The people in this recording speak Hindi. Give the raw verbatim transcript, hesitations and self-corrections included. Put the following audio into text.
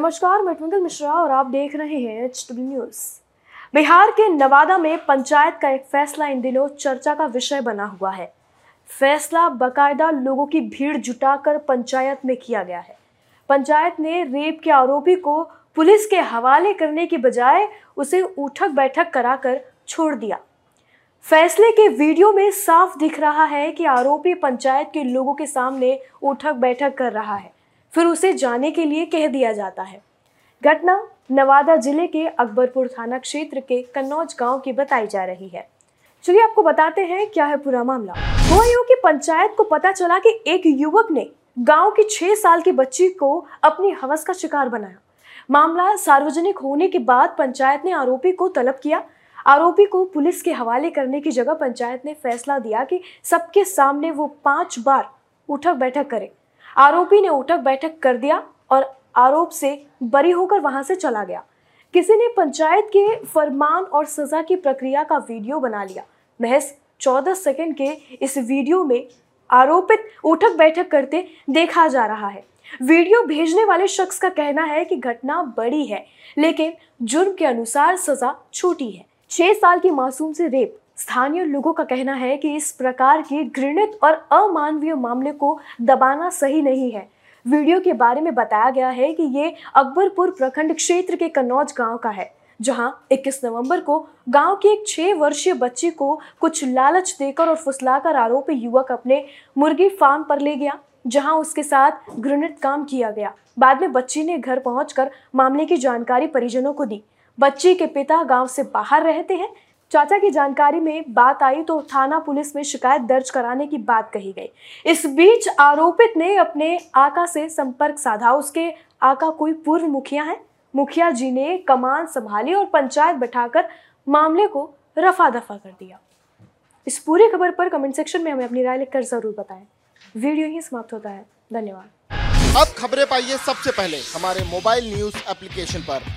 नमस्कार, मैं ट्विंगल मिश्रा और आप देख रहे हैं एच डब्ल्यू न्यूज। बिहार के नवादा में पंचायत का एक फैसला इन दिनों चर्चा का विषय बना हुआ है। फैसला बाकायदा लोगों की भीड़ जुटाकर पंचायत में किया गया है। पंचायत ने रेप के आरोपी को पुलिस के हवाले करने की बजाय उसे उठक बैठक कराकर छोड़ दिया। फैसले के वीडियो में साफ दिख रहा है कि आरोपी पंचायत के लोगों के सामने उठक बैठक कर रहा है, फिर उसे जाने के लिए कह दिया जाता है। घटना नवादा जिले के अकबरपुर थाना क्षेत्र के कन्नौज गांव की बताई जा रही है। चलिए आपको बताते हैं क्या है पूरा मामला। हुआ यूं कि पंचायत को पता चला कि एक युवक ने गांव की छह साल की बच्ची को अपनी हवस का शिकार बनाया। मामला सार्वजनिक होने के बाद पंचायत ने आरोपी को तलब किया। आरोपी को पुलिस के हवाले करने की जगह पंचायत ने फैसला दिया कि सबके सामने वो पांच बार उठक बैठक करे। आरोपी ने उठक बैठक कर दिया और आरोप से बरी होकर वहां से चला गया। किसी ने पंचायत के फरमान और सजा की प्रक्रिया का वीडियो बना लिया। महज चौदह सेकंड के इस वीडियो में आरोपित उठक बैठक करते देखा जा रहा है। वीडियो भेजने वाले शख्स का कहना है कि घटना बड़ी है लेकिन जुर्म के अनुसार सजा छोटी है। छह साल की मासूम से रेप। स्थानीय लोगों का कहना है कि इस प्रकार के घृणित और अमानवीय मामले को दबाना सही नहीं है। वीडियो के बारे में बताया गया है कि ये अकबरपुर प्रखंड क्षेत्र के कन्नौज गांव का है, जहां इक्कीस नवंबर को गांव की एक छह वर्षीय बच्ची को कुछ लालच देकर और फुसलाकर आरोपी युवक अपने मुर्गी फार्म पर ले गया, जहां उसके साथ घृणित काम किया गया। बाद में बच्ची ने घर पहुंचकर मामले की जानकारी परिजनों को दी। बच्ची के पिता गाँव से बाहर रहते हैं। चाचा की जानकारी में बात आई तो थाना पुलिस में शिकायत दर्ज कराने की बात कही गई। इस बीच आरोपित ने अपने आका से संपर्क साधा। उसके आका कोई पूर्व मुखिया हैं। मुखिया जी ने कमान संभाली और पंचायत बैठाकर मामले को रफा दफा कर दिया। इस पूरी खबर पर कमेंट सेक्शन में हमें अपनी राय लिखकर जरूर बताएं। वीडियो यहीं समाप्त होता है। धन्यवाद। अब खबरें पाइए सबसे पहले हमारे मोबाइल न्यूज एप्लीकेशन पर।